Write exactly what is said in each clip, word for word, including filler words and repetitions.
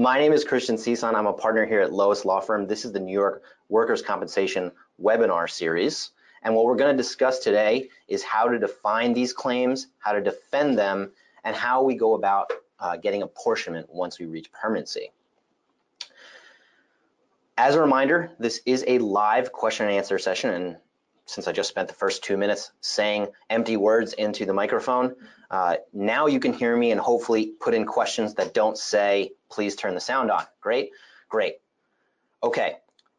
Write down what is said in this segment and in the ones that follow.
My name is Christian Cisar. I'm a partner here at Lois Law Firm. This is the New York Workers' Compensation webinar series. And what we're going to discuss today is how to define these claims, how to defend them, and how we go about uh, getting apportionment once we reach permanency. As a reminder, this is a live question and answer session. And since I just spent the first two minutes saying empty words into the microphone, uh, now you can hear me and hopefully put in questions that don't say, please turn the sound on. Great, great. Okay,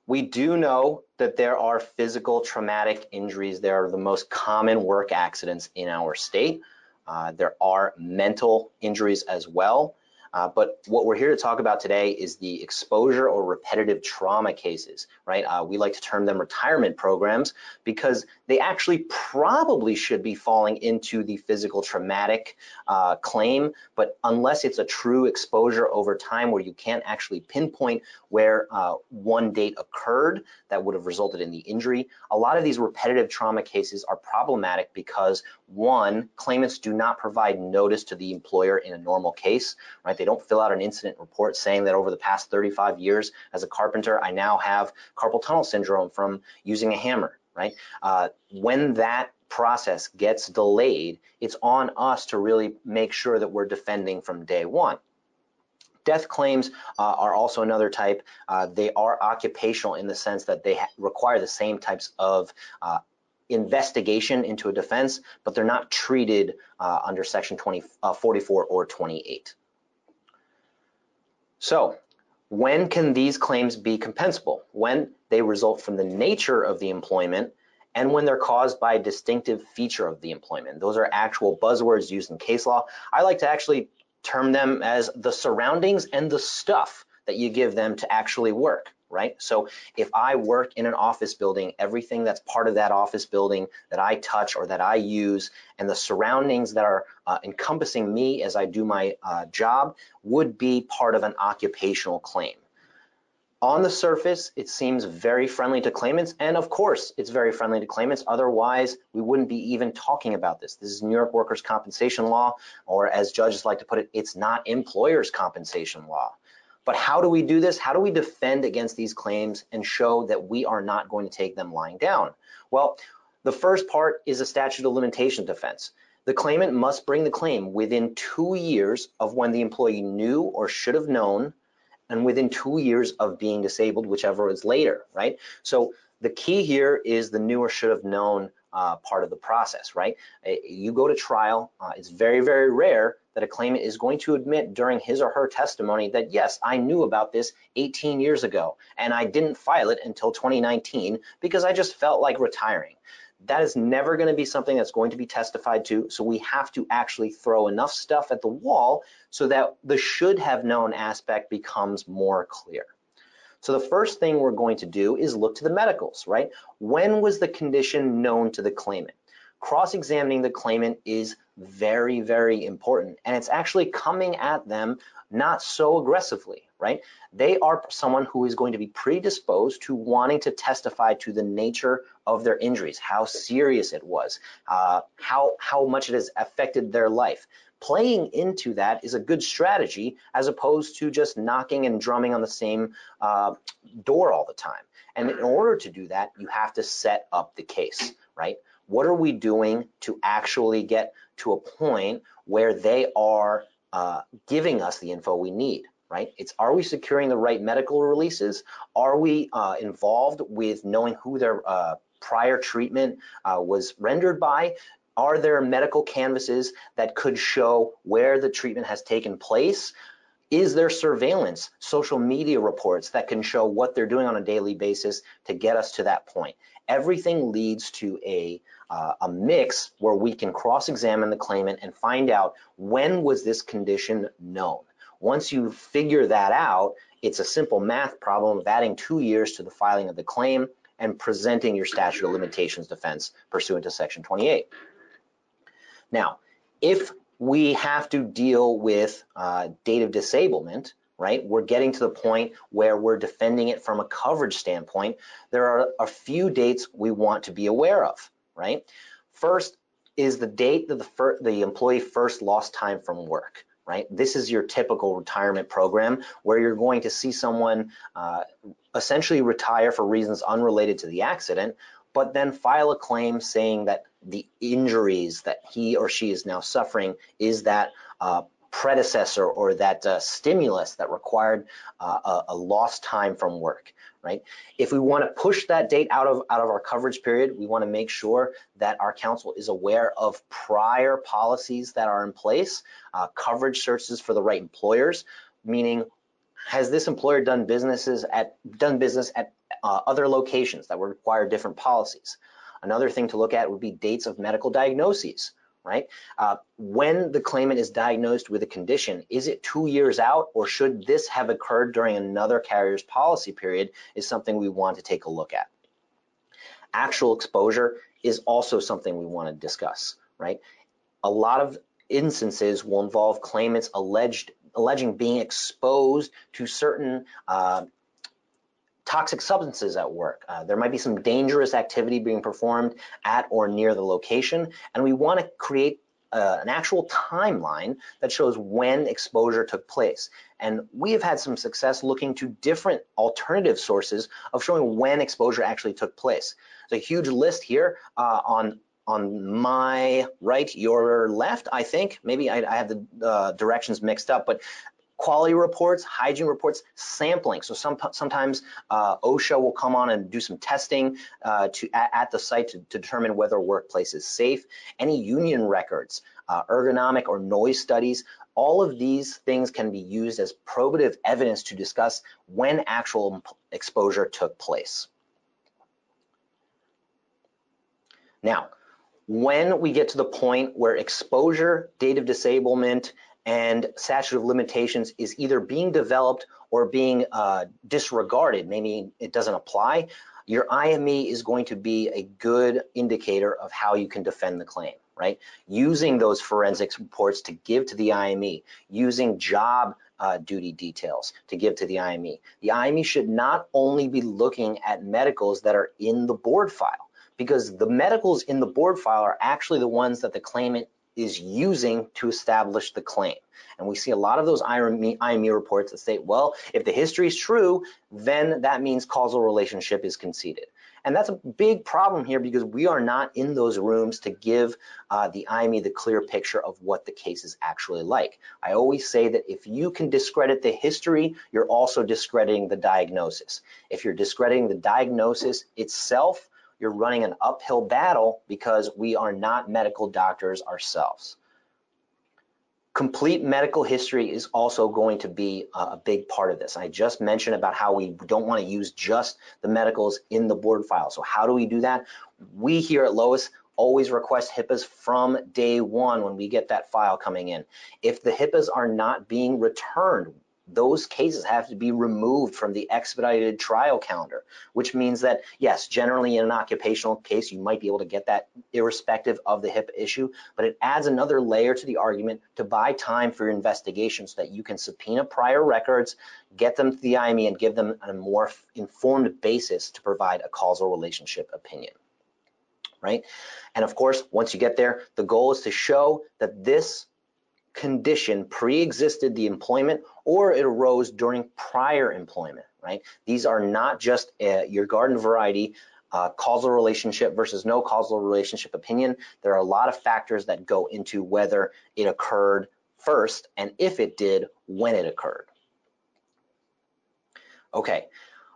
we do know that there are physical traumatic injuries. They are the most common work accidents in our state. Uh, there are mental injuries as well. Uh, but what we're here to talk about today is the exposure or repetitive trauma cases, right? Uh, we like to term them retirement programs because they actually probably should be falling into the physical traumatic uh, claim, but unless it's a true exposure over time where you can't actually pinpoint where uh, one date occurred that would have resulted in the injury, a lot of these repetitive trauma cases are problematic because, one, claimants do not provide notice to the employer in a normal case, right? They don't fill out an incident report saying that over the past thirty-five years as a carpenter, I now have carpal tunnel syndrome from using a hammer, right? Uh, when that process gets delayed, it's on us to really make sure that we're defending from day one. Death claims uh, are also another type. Uh, they are occupational in the sense that they ha require the same types of uh, investigation into a defense, but they're not treated uh, under Section twenty, uh, forty-four or twenty-eight. So when can these claims be compensable? When they result from the nature of the employment and when they're caused by a distinctive feature of the employment. Those are actual buzzwords used in case law. I like to actually term them as the surroundings and the stuff that you give them to actually work, right? So if I work in an office building, everything that's part of that office building that I touch or that I use and the surroundings that are uh, encompassing me as I do my uh, job would be part of an occupational claim. On the surface, it seems very friendly to claimants, and of course it's very friendly to claimants, otherwise we wouldn't be even talking about this. This is New York workers' compensation law, or as judges like to put it, it's not employers' compensation law. But how do we do this? How do we defend against these claims and show that we are not going to take them lying down? Well, the first part is a statute of limitation defense. The claimant must bring the claim within two years of when the employee knew or should have known and within two years of being disabled, whichever is later, right? So the key here is the knew or should have known uh, part of the process, right? You go to trial, uh, it's very, very rare that a claimant is going to admit during his or her testimony that, yes, I knew about this eighteen years ago, and I didn't file it until twenty nineteen because I just felt like retiring. That is never going to be something that's going to be testified to, so we have to actually throw enough stuff at the wall so that the should have known aspect becomes more clear. So the first thing we're going to do is look to the medicals, right? When was the condition known to the claimant? Cross-examining the claimant is very, very important, and it's actually coming at them not so aggressively, right? They are someone who is going to be predisposed to wanting to testify to the nature of their injuries, how serious it was, uh, how, how much it has affected their life. Playing into that is a good strategy as opposed to just knocking and drumming on the same uh, door all the time. And in order to do that, you have to set up the case, right? What are we doing to actually get to a point where they are uh, giving us the info we need, right? It's, are we securing the right medical releases? Are we uh, involved with knowing who their uh, prior treatment uh, was rendered by? Are there medical canvases that could show where the treatment has taken place? Is there surveillance, social media reports that can show what they're doing on a daily basis to get us to that point? Everything leads to a, uh, a mix where we can cross-examine the claimant and find out when was this condition known. Once you figure that out, it's a simple math problem of adding two years to the filing of the claim and presenting your statute of limitations defense pursuant to Section twenty-eight. Now, if we have to deal with uh, date of disablement, right? We're getting to the point where we're defending it from a coverage standpoint. There are a few dates we want to be aware of, right? First is the date that the, the employee first lost time from work, right? This is your typical retirement program where you're going to see someone uh, essentially retire for reasons unrelated to the accident, but then file a claim saying that the injuries that he or she is now suffering is that uh, predecessor or that uh, stimulus that required uh, a, a lost time from work, right? If we want to push that date out of out of our coverage period, we want to make sure that our counsel is aware of prior policies that are in place, uh, coverage searches for the right employers, meaning has this employer done businesses at done business at uh, other locations that would require different policies? Another thing to look at would be dates of medical diagnoses, right? Uh, when the claimant is diagnosed with a condition, is it two years out or should this have occurred during another carrier's policy period is something we want to take a look at. Actual exposure is also something we want to discuss, right? A lot of instances will involve claimants alleged, alleging being exposed to certain uh, toxic substances at work. Uh, there might be some dangerous activity being performed at or near the location, and we want to create uh, an actual timeline that shows when exposure took place. And we have had some success looking to different alternative sources of showing when exposure actually took place. There's a huge list here uh, on on my right, your left, I think. Maybe I, I have the uh, directions mixed up, but quality reports, hygiene reports, sampling. So some, sometimes uh, OSHA will come on and do some testing uh, to, at, at the site to, to determine whether a workplace is safe. Any union records, uh, ergonomic or noise studies, all of these things can be used as probative evidence to discuss when actual exposure took place. Now, when we get to the point where exposure, date of disablement, and statute of limitations is either being developed or being uh, disregarded, maybe it doesn't apply, your I M E is going to be a good indicator of how you can defend the claim, right? Using those forensics reports to give to the I M E, using job uh, duty details to give to the I M E. The I M E should not only be looking at medicals that are in the board file, because the medicals in the board file are actually the ones that the claimant is using to establish the claim. And we see a lot of those I M E reports that state, well, if the history is true, then that means causal relationship is conceded. And that's a big problem here because we are not in those rooms to give uh, the I M E the clear picture of what the case is actually like. I always say that if you can discredit the history, you're also discrediting the diagnosis. If you're discrediting the diagnosis itself, you're running an uphill battle because we are not medical doctors ourselves. Complete medical history is also going to be a big part of this. I just mentioned about how we don't want to use just the medicals in the board file. So how do we do that? We here at Lois always request HIPAAs from day one when we get that file coming in. If the HIPAAs are not being returned, those cases have to be removed from the expedited trial calendar, which means that, yes, generally in an occupational case, you might be able to get that irrespective of the HIPAA issue, but it adds another layer to the argument to buy time for your investigation so that you can subpoena prior records, get them to the I M E, and give them a more informed basis to provide a causal relationship opinion, right? And of course, once you get there, the goal is to show that this condition pre-existed the employment or it arose during prior employment, right? These are not just uh, your garden variety uh, causal relationship versus no causal relationship opinion. There are a lot of factors that go into whether it occurred first and if it did, when it occurred. Okay,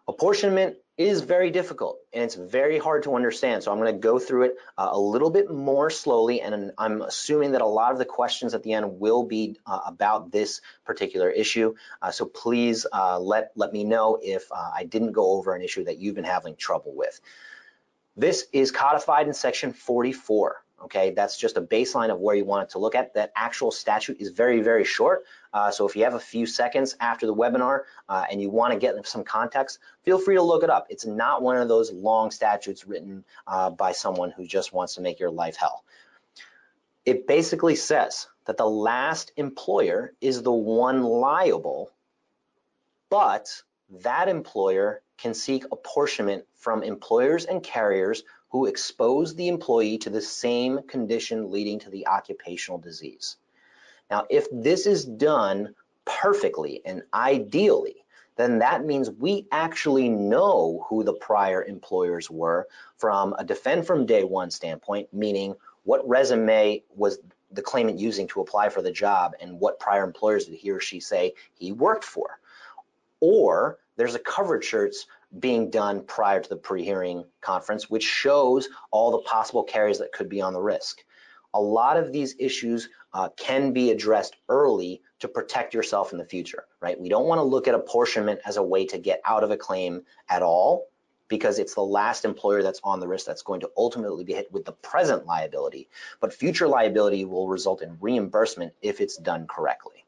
apportionment is very difficult and it's very hard to understand. So I'm going to go through it uh, a little bit more slowly, and I'm assuming that a lot of the questions at the end will be uh, about this particular issue. Uh, so please uh, let, let me know if uh, I didn't go over an issue that you've been having trouble with. This is codified in section forty-four. Okay, that's just a baseline of where you want it to look at. That actual statute is very, very short. Uh, so if you have a few seconds after the webinar uh, and you want to get some context, feel free to look it up. It's not one of those long statutes written uh, by someone who just wants to make your life hell. It basically says that the last employer is the one liable, but that employer can seek apportionment from employers and carriers who expose the employee to the same condition leading to the occupational disease. Now, if this is done perfectly and ideally, then that means we actually know who the prior employers were from a defend from day one standpoint, meaning what resume was the claimant using to apply for the job and what prior employers did he or she say he worked for. Or there's a coverage search being done prior to the pre-hearing conference, which shows all the possible carriers that could be on the risk. A lot of these issues uh, can be addressed early to protect yourself in the future, right? We don't want to look at apportionment as a way to get out of a claim at all, because it's the last employer that's on the risk that's going to ultimately be hit with the present liability, but future liability will result in reimbursement if it's done correctly.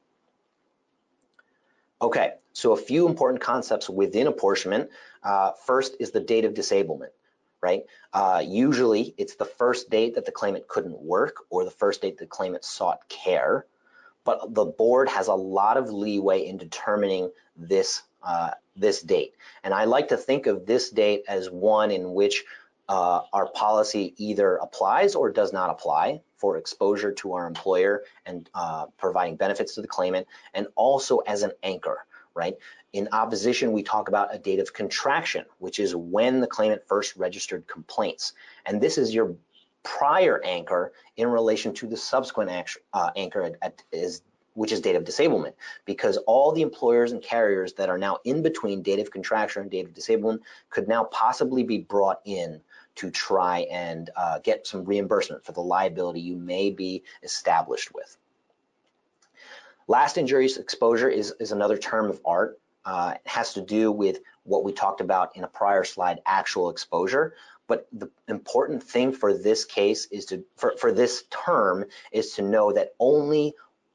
Okay, so a few important concepts within apportionment. Uh, first is the date of disablement. Right? Uh, usually it's the first date that the claimant couldn't work or the first date the claimant sought care, but the board has a lot of leeway in determining this, uh, this date. And I like to think of this date as one in which uh, our policy either applies or does not apply for exposure to our employer and uh, providing benefits to the claimant, and also as an anchor. Right? In opposition, we talk about a date of contraction, which is when the claimant first registered complaints. And this is your prior anchor in relation to the subsequent action, uh, anchor, at, at, is, which is date of disablement, because all the employers and carriers that are now in between date of contraction and date of disablement could now possibly be brought in to try and uh, get some reimbursement for the liability you may be established with. Last injurious exposure is, is another term of art. Uh, it has to do with what we talked about in a prior slide, actual exposure. But the important thing for this case is to, for, for this term, is to know that only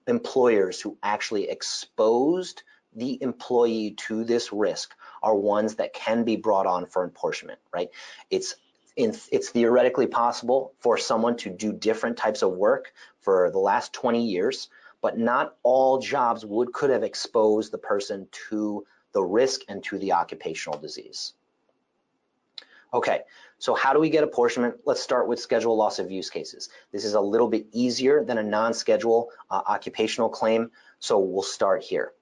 employers who actually exposed the employee to this risk are ones that can be brought on for apportionment, right? It's In, it's theoretically possible for someone to do different types of work for the last twenty years, but not all jobs would could have exposed the person to the risk and to the occupational disease. Okay, so how do we get apportionment? Let's start with schedule loss of use cases. This is a little bit easier than a non-schedule uh, occupational claim, so we'll start here.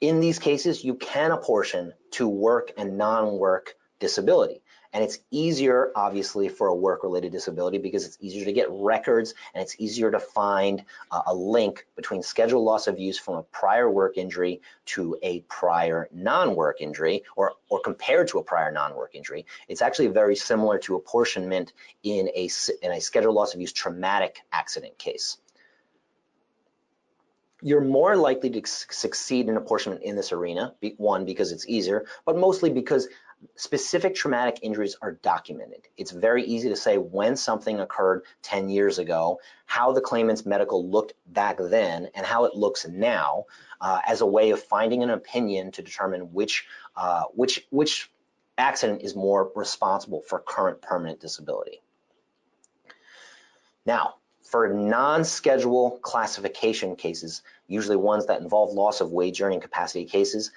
In these cases, you can apportion to work and non-work disability. And it's easier, obviously, for a work-related disability because it's easier to get records and it's easier to find uh, a link between scheduled loss of use from a prior work injury to a prior non-work injury, or, or compared to a prior non-work injury. It's actually very similar to apportionment in a, in a scheduled loss of use traumatic accident case. You're more likely to succeed in apportionment in this arena, one, because it's easier, but mostly because specific traumatic injuries are documented. It's very easy to say when something occurred ten years ago, how the claimant's medical looked back then, and how it looks now, uh, as a way of finding an opinion to determine which, uh, which, which accident is more responsible for current permanent disability. Now, for non-schedule classification cases, usually ones that involve loss of wage earning capacity cases,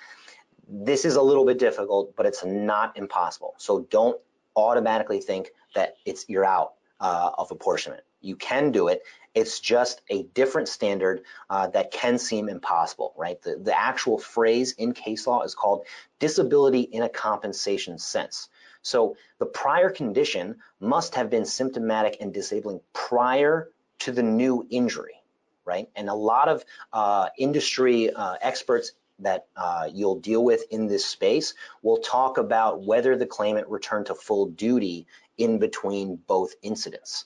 this is a little bit difficult, but it's not impossible. So don't automatically think that it's you're out uh, of apportionment. You can do it. It's just a different standard uh, that can seem impossible, right? The, the actual phrase in case law is called disability in a compensation sense. So the prior condition must have been symptomatic and disabling prior to the new injury, right? And a lot of uh, industry uh, experts that uh, you'll deal with in this space will talk about whether the claimant returned to full duty in between both incidents.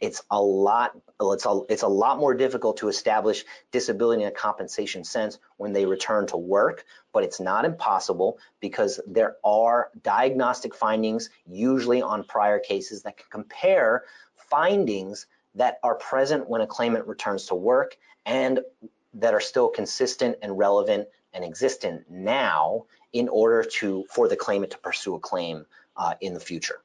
It's a lot, it's a, it's a lot more difficult to establish disability in a compensation sense when they return to work, but it's not impossible because there are diagnostic findings usually on prior cases that can compare findings that are present when a claimant returns to work and that are still consistent and relevant and existent now in order to for the claimant to pursue a claim uh, in the future.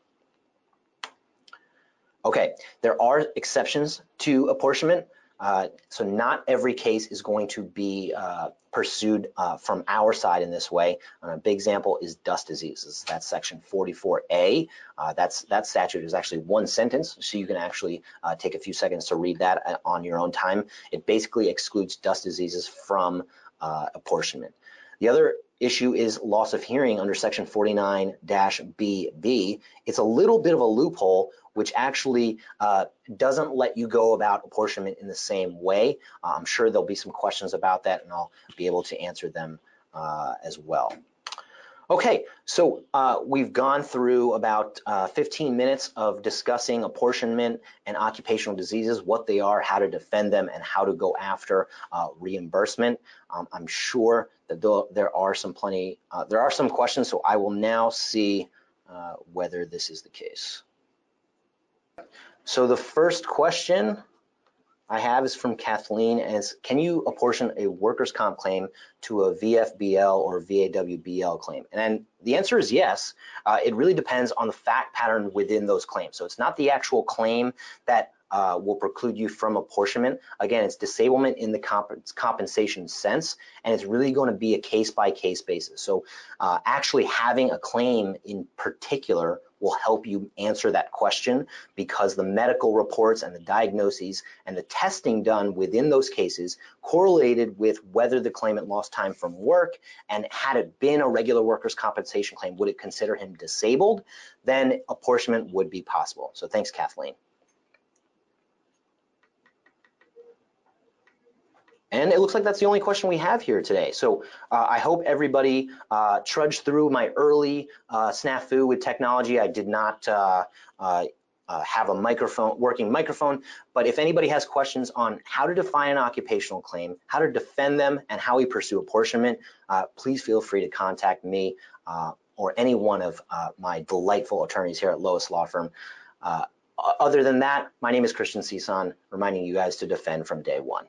Okay, there are exceptions to apportionment. Uh, so not every case is going to be uh, pursued uh, from our side in this way. Uh, a big example is dust diseases. That's section forty-four A. Uh, that's that statute is actually one sentence, so you can actually uh, take a few seconds to read that on your own time. It basically excludes dust diseases from uh, apportionment. The other issue is loss of hearing under section forty-nine B B. It's a little bit of a loophole which actually uh, doesn't let you go about apportionment in the same way. Uh, I'm sure there'll be some questions about that, and I'll be able to answer them uh, as well. Okay, so uh, we've gone through about uh, fifteen minutes of discussing apportionment and occupational diseases, what they are, how to defend them, and how to go after uh, reimbursement. Um, I'm sure that there are some plenty, uh, there are some questions, so I will now see uh, whether this is the case. So the first question I have is from Kathleen, is can you apportion a workers' comp claim to a V F B L or V A W B L claim? And then the answer is yes. Uh, it really depends on the fact pattern within those claims. So it's not the actual claim that uh, will preclude you from apportionment. Again, it's disablement in the comp compensation sense, and it's really going to be a case-by-case basis. So uh, actually having a claim in particular will help you answer that question, because the medical reports and the diagnoses and the testing done within those cases correlated with whether the claimant lost time from work, and had it been a regular workers' compensation claim, would it consider him disabled? Then apportionment would be possible. So thanks, Kathleen. And it looks like that's the only question we have here today. So uh, I hope everybody uh, trudged through my early uh, snafu with technology. I did not uh, uh, uh, have a microphone, working microphone, but if anybody has questions on how to define an occupational claim, how to defend them, and how we pursue apportionment, uh, please feel free to contact me uh, or any one of uh, my delightful attorneys here at Lois Law Firm. Uh, other than that, my name is Christian Cisar, reminding you guys to defend from day one.